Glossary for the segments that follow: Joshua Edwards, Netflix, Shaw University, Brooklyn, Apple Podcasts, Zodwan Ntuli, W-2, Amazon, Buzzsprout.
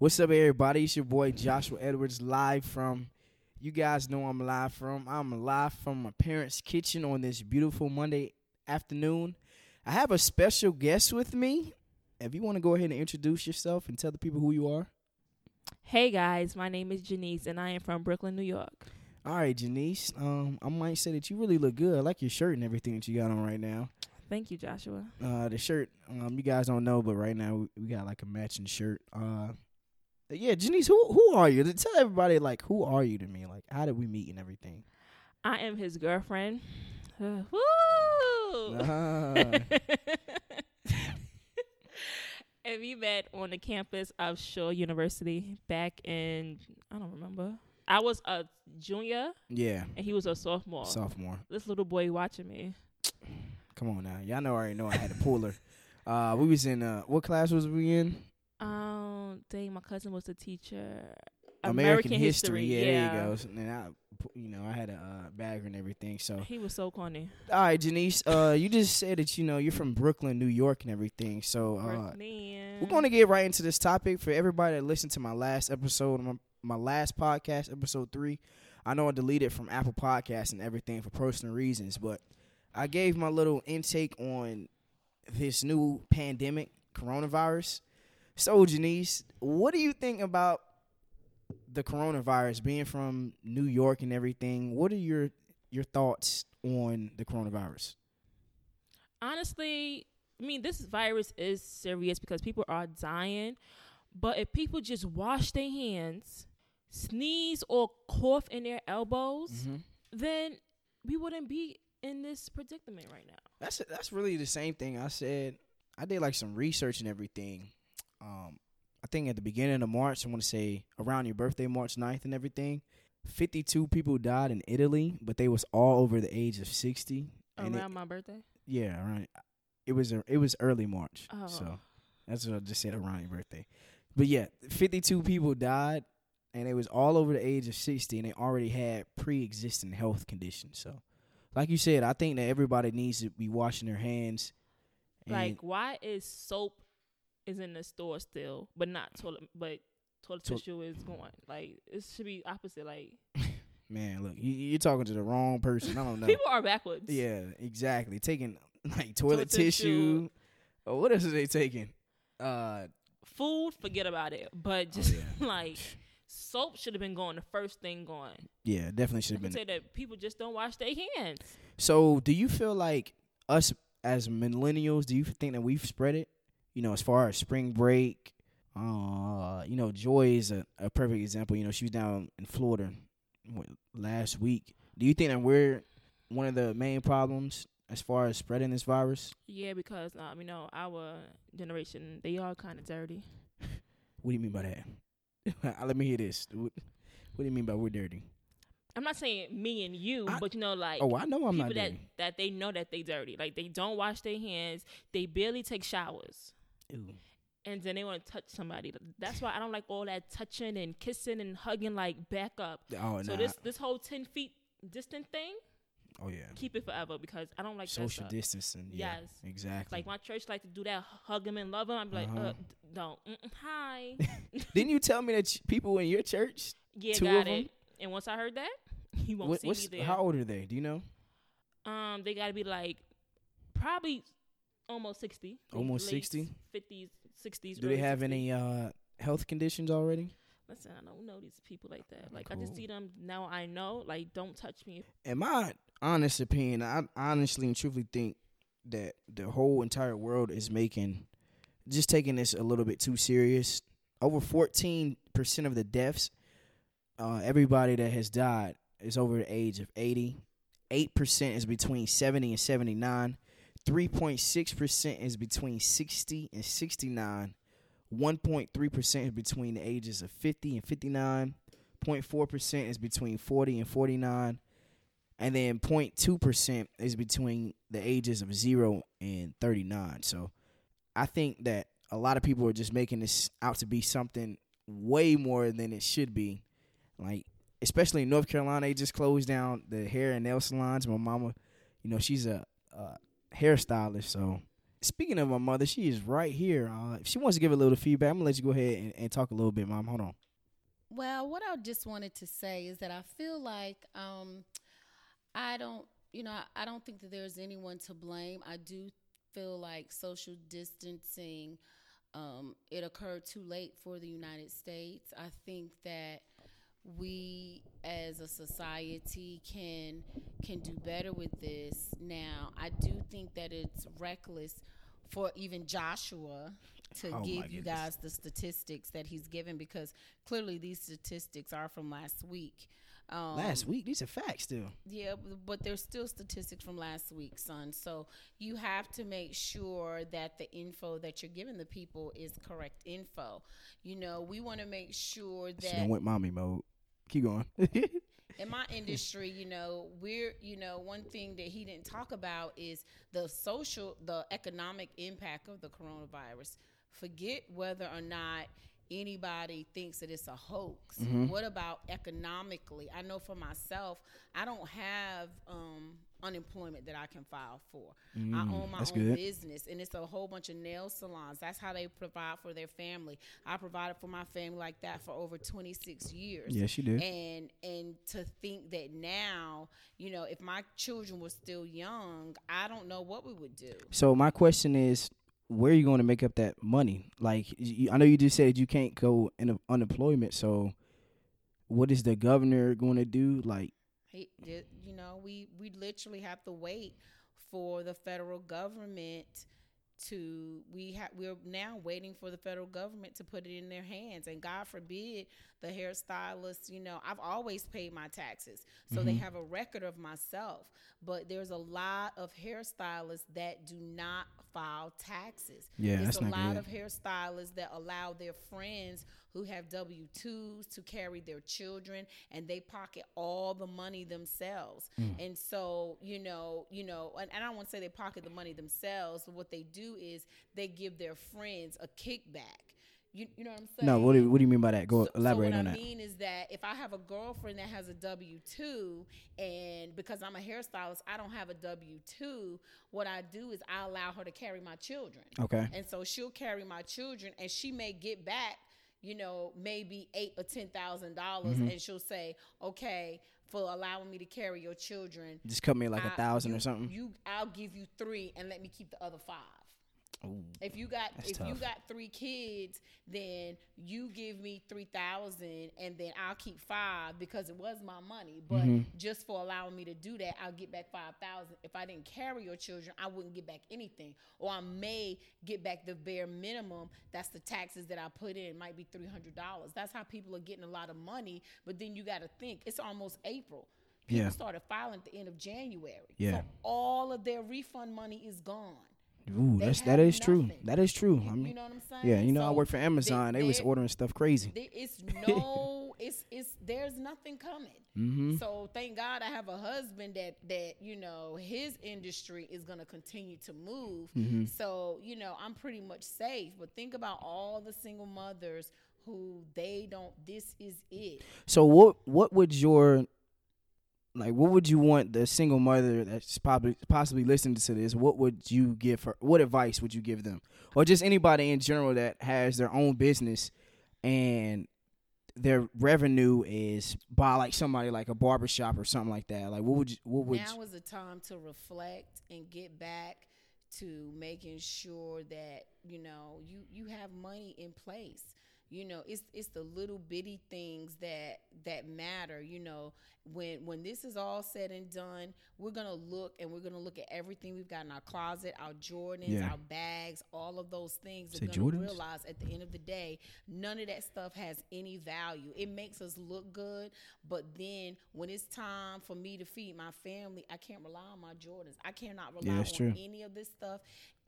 What's up, everybody? It's your boy Joshua Edwards, live from, you guys know I'm live from my parents' kitchen on this beautiful Monday afternoon. I have a special guest with me. If you want to go ahead and introduce yourself and tell the people who you are. Hey, guys. My name is Janice, and I am from Brooklyn, New York. All right, Janice. I might say that you really look good. I like your shirt and everything that you got on right now. Thank you, Joshua. The shirt, you guys don't know, but right now we got like a matching shirt. Yeah, Janice, who are you? Tell everybody, like, who are you to me? Like, how did we meet and everything? I am his girlfriend. Woo! And we met on the campus of Shaw University back in, I don't remember. I was a junior. Yeah. And he was a sophomore. This little boy watching me. Come on now. Y'all know I already know I had a puller. We was in, what class was we in? Dang, my cousin was a teacher. American history. Yeah, there you go. So, and I had a bagger and everything. So he was so corny. All right, Janice, you just said that you're from Brooklyn, New York, and everything. So we're going to get right into this topic. For everybody that listened to my last episode, my last podcast, episode 3. I know I deleted from Apple Podcasts and everything for personal reasons, but I gave my little intake on this new pandemic, coronavirus. So, Janice, what do you think about the coronavirus, being from New York and everything? What are your thoughts on the coronavirus? Honestly, I mean, this virus is serious because people are dying. But if people just wash their hands, sneeze or cough in their elbows, then we wouldn't be in this predicament right now. That's really the same thing I said. I did like some research and everything. I think at the beginning of March, I want to say around your birthday, March 9th and everything, 52 people died in Italy, but they was all over the age of 60. Around my birthday? Yeah, right. It was early March, so that's what I just said, around your birthday. But yeah, 52 people died, and it was all over the age of 60, and they already had pre-existing health conditions. So, like you said, I think that everybody needs to be washing their hands. Like, why is soap is in the store still, but not toilet. But toilet tissue is gone. Like, it should be opposite. Like, man, look, you're talking to the wrong person. I don't know. People are backwards. Yeah, exactly. Taking like toilet tissue. Oh, what else are they taking? Food. Forget about it. But just like soap should have been gone. The first thing gone. Yeah, definitely should have been. Say that people just don't wash their hands. So, do you feel like us as millennials? Do you think that we've spread it? As far as spring break, Joy is a perfect example. She was down in Florida last week. Do you think that we're one of the main problems as far as spreading this virus? Yeah, because, our generation, they are kind of dirty. What do you mean by that? Let me hear this. What do you mean by we're dirty? I'm not saying me and you, but I know I'm not dirty. That they know that they dirty. Like, they don't wash their hands. They barely take showers. Ew. And then they want to touch somebody. That's why I don't like all that touching and kissing and hugging. Like, back up. Oh, so this whole 10 feet distant thing, oh yeah, keep it forever, because I don't like social distancing. Yeah, yes, exactly. Like, my church like to do that, hug them and love them. I'm like, don't. Hi. Didn't you tell me that people in your church, two of them? And once I heard that, he won't see me there. How old are they? Do you know? They got to be like probably almost 60. Almost 60? 50s, 60s. Do they have 60s. Any health conditions already? Listen, I don't know these people like that. Like, cool. I just see them now. I know. Like, don't touch me. In my honest opinion, I honestly and truthfully think that the whole entire world is taking this a little bit too serious. Over 14% of the deaths, everybody that has died, is over the age of 80. 8% is between 70 and 79. 3.6% is between 60 and 69. 1.3% is between the ages of 50 and 59. 0.4% is between 40 and 49. And then 0.2% is between the ages of 0 and 39. So I think that a lot of people are just making this out to be something way more than it should be. Like, especially in North Carolina, they just closed down the hair and nail salons. My mama, she's a hairstylist, so Speaking of my mother, she is right here. If she wants to give a little feedback, I'm going to let you go ahead and talk a little bit, Mom. Hold on. Well, what I just wanted to say is that I feel like I don't think that there's anyone to blame. I do feel like social distancing, it occurred too late for the United States. I think that we as a society can do better with this now. I do think that it's reckless for even Joshua to give you guys the statistics that he's given, because clearly these statistics are from last week. These are facts still. Yeah, but there's still statistics from last week, son. So you have to make sure that the info that you're giving the people is correct info. You know, we want to make sure that... She went mommy mode. Keep going. In my industry, one thing that he didn't talk about is the economic impact of the coronavirus. Forget whether or not anybody thinks that it's a hoax. Mm-hmm. What about economically? I know for myself, I don't have unemployment that I can file for. I own my own business, and it's a whole bunch of nail salons. That's how they provide for their family. I provided for my family like that for over 26 years. Yes, you did. And to think that now, if my children were still young, I don't know what we would do. So my question is, where are you going to make up that money? Like, I know you just said you can't go in unemployment, so what is the governor going to do? Like, we literally have to wait for the federal government to we're now waiting for the federal government to put it in their hands. And God forbid the hairstylist, I've always paid my taxes, so they have a record of myself. But there's a lot of hairstylists that do not file taxes. Yeah, there's a lot of hairstylists that allow their friends who have W-2s to carry their children, and they pocket all the money themselves. And so, and I don't want to say they pocket the money themselves. But what they do is they give their friends a kickback. You know what I'm saying? No, what do you mean by that? Go elaborate on that. What I mean is that if I have a girlfriend that has a W-2, and because I'm a hairstylist, I don't have a W-2, what I do is I allow her to carry my children. Okay. And so she'll carry my children, and she may get back, maybe $8,000 or $10,000, and she'll say, okay, for allowing me to carry your children, just cut me like $1,000 or something. I'll give you $3,000 and let me keep the other $5,000. Ooh, if you got 3 kids, then you give me $3,000 and then I'll keep $5,000 because it was my money. But just for allowing me to do that, I'll get back $5,000. If I didn't carry your children, I wouldn't get back anything, or I may get back the bare minimum. That's the taxes that I put in. It might be $300. That's how people are getting a lot of money. But then you got to think, it's almost April. People started filing at the end of January. Yeah. So all of their refund money is gone. Ooh, that is true. That is true. I mean, you know what I'm saying? Yeah, I work for Amazon. They was ordering stuff crazy. There's nothing coming. So thank God I have a husband that his industry is going to continue to move. So, I'm pretty much safe. But think about all the single mothers who this is it. So what would your... Like, what would you want the single mother that's possibly listening to this? What would you give her? What advice would you give them, or just anybody in general that has their own business and their revenue is by like somebody like a barbershop or something like that? Like, Now is the time to reflect and get back to making sure that you have money in place. It's the little bitty things that matter. When this is all said and done, we're gonna look at everything we've got in our closet, our Jordans, our bags, all of those things. We're gonna realize at the end of the day, none of that stuff has any value. It makes us look good, but then when it's time for me to feed my family, I can't rely on my Jordans. I cannot rely on any of this stuff.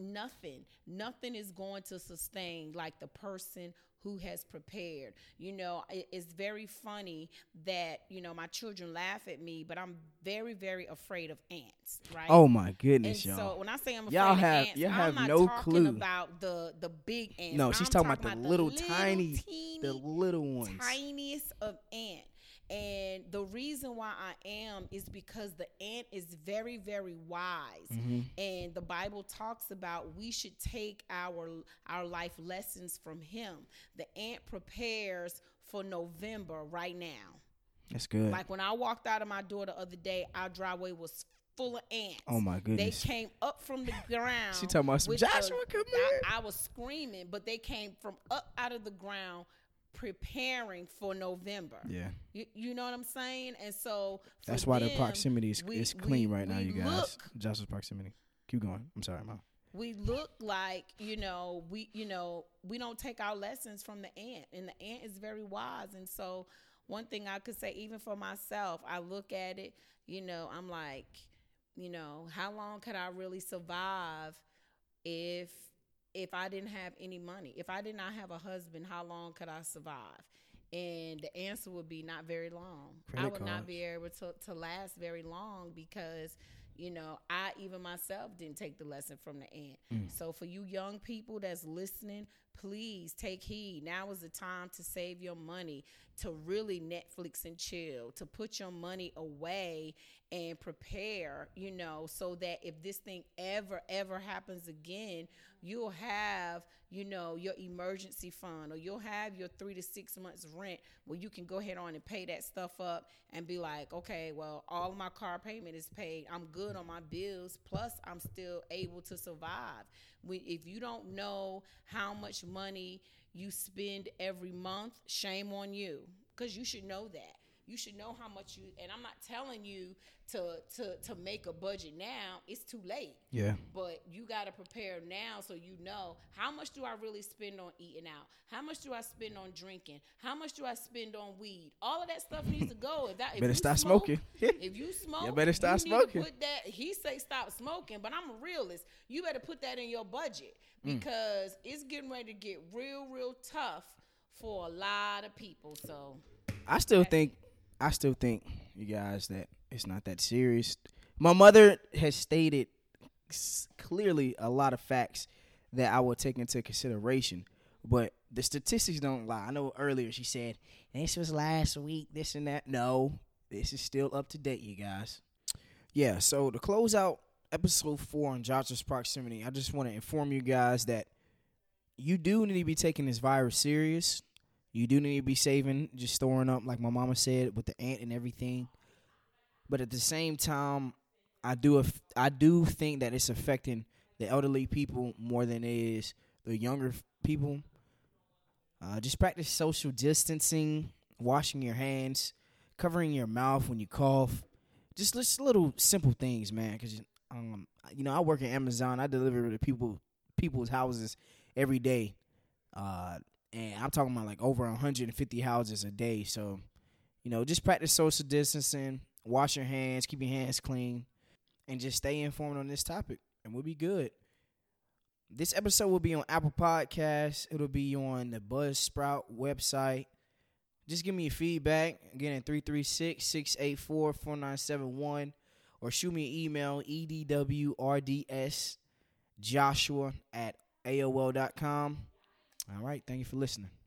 Nothing is going to sustain like the person who has prepared. It's very funny that, my children laugh at me, but I'm very, very afraid of ants, right? Oh, my goodness, and y'all. So when I say I'm afraid of ants, I'm not talking about the big ants. No, she's talking about the little tiny, the little ones. Tiniest of ant. And And the reason why I am is because the ant is very, very wise. Mm-hmm. And the Bible talks about we should take our life lessons from him. The ant prepares for November right now. That's good. Like when I walked out of my door the other day, our driveway was full of ants. Oh my goodness. They came up from the ground. She talking about some Joshua, come here. I was screaming, but they came from up out of the ground preparing for November. Yeah. You know what I'm saying? And so that's why the proximity is clean right now, you guys. Joshua's proximity. Keep going. I'm sorry, Mom. We look like, we don't take our lessons from the ant, and the ant is very wise. And so one thing I could say, even for myself, I look at it, I'm like, how long could I really survive if I didn't have any money? If I did not have a husband, how long could I survive? And the answer would be not very long. Not be able to last very long because, I even myself didn't take the lesson from the ant. Mm. So for you young people that's listening, please take heed. Now is the time to save your money, to really Netflix and chill, to put your money away and prepare, so that if this thing ever, ever happens again, you'll have, your emergency fund, or you'll have your 3 to 6 months rent where you can go ahead on and pay that stuff up and be like, okay, well, all of my car payment is paid. I'm good on my bills. Plus, I'm still able to survive. If you don't know how much money you spend every month, shame on you, because you should know that. You should know how much and I'm not telling you to make a budget now. It's too late. Yeah. But you got to prepare now so you know, how much do I really spend on eating out? How much do I spend on drinking? How much do I spend on weed? All of that stuff needs to go. Better stop smoking. If you smoke, you better stop smoking. Put that, he say stop smoking, but I'm a realist. You better put that in your budget because it's getting ready to get real, real tough for a lot of people. So I still think, you guys, that it's not that serious. My mother has stated clearly a lot of facts that I will take into consideration, but the statistics don't lie. I know earlier she said, this was last week, this and that. No, this is still up to date, you guys. Yeah, so to close out episode 4 on Joshua's proximity, I just want to inform you guys that you do need to be taking this virus serious. You do need to be saving, just storing up, like my mama said, with the ant and everything. But at the same time, I do think that it's affecting the elderly people more than it is the younger people. Just practice social distancing, washing your hands, covering your mouth when you cough. Just little simple things, man. Because, I work at Amazon. I deliver to people's houses every day. And I'm talking about like over 150 houses a day. So, just practice social distancing, wash your hands, keep your hands clean, and just stay informed on this topic, and we'll be good. This episode will be on Apple Podcasts. It'll be on the Buzzsprout website. Just give me your feedback. Again, at 336-684-4971, or shoot me an email, edwrdsjoshua@aol.com. All right. Thank you for listening.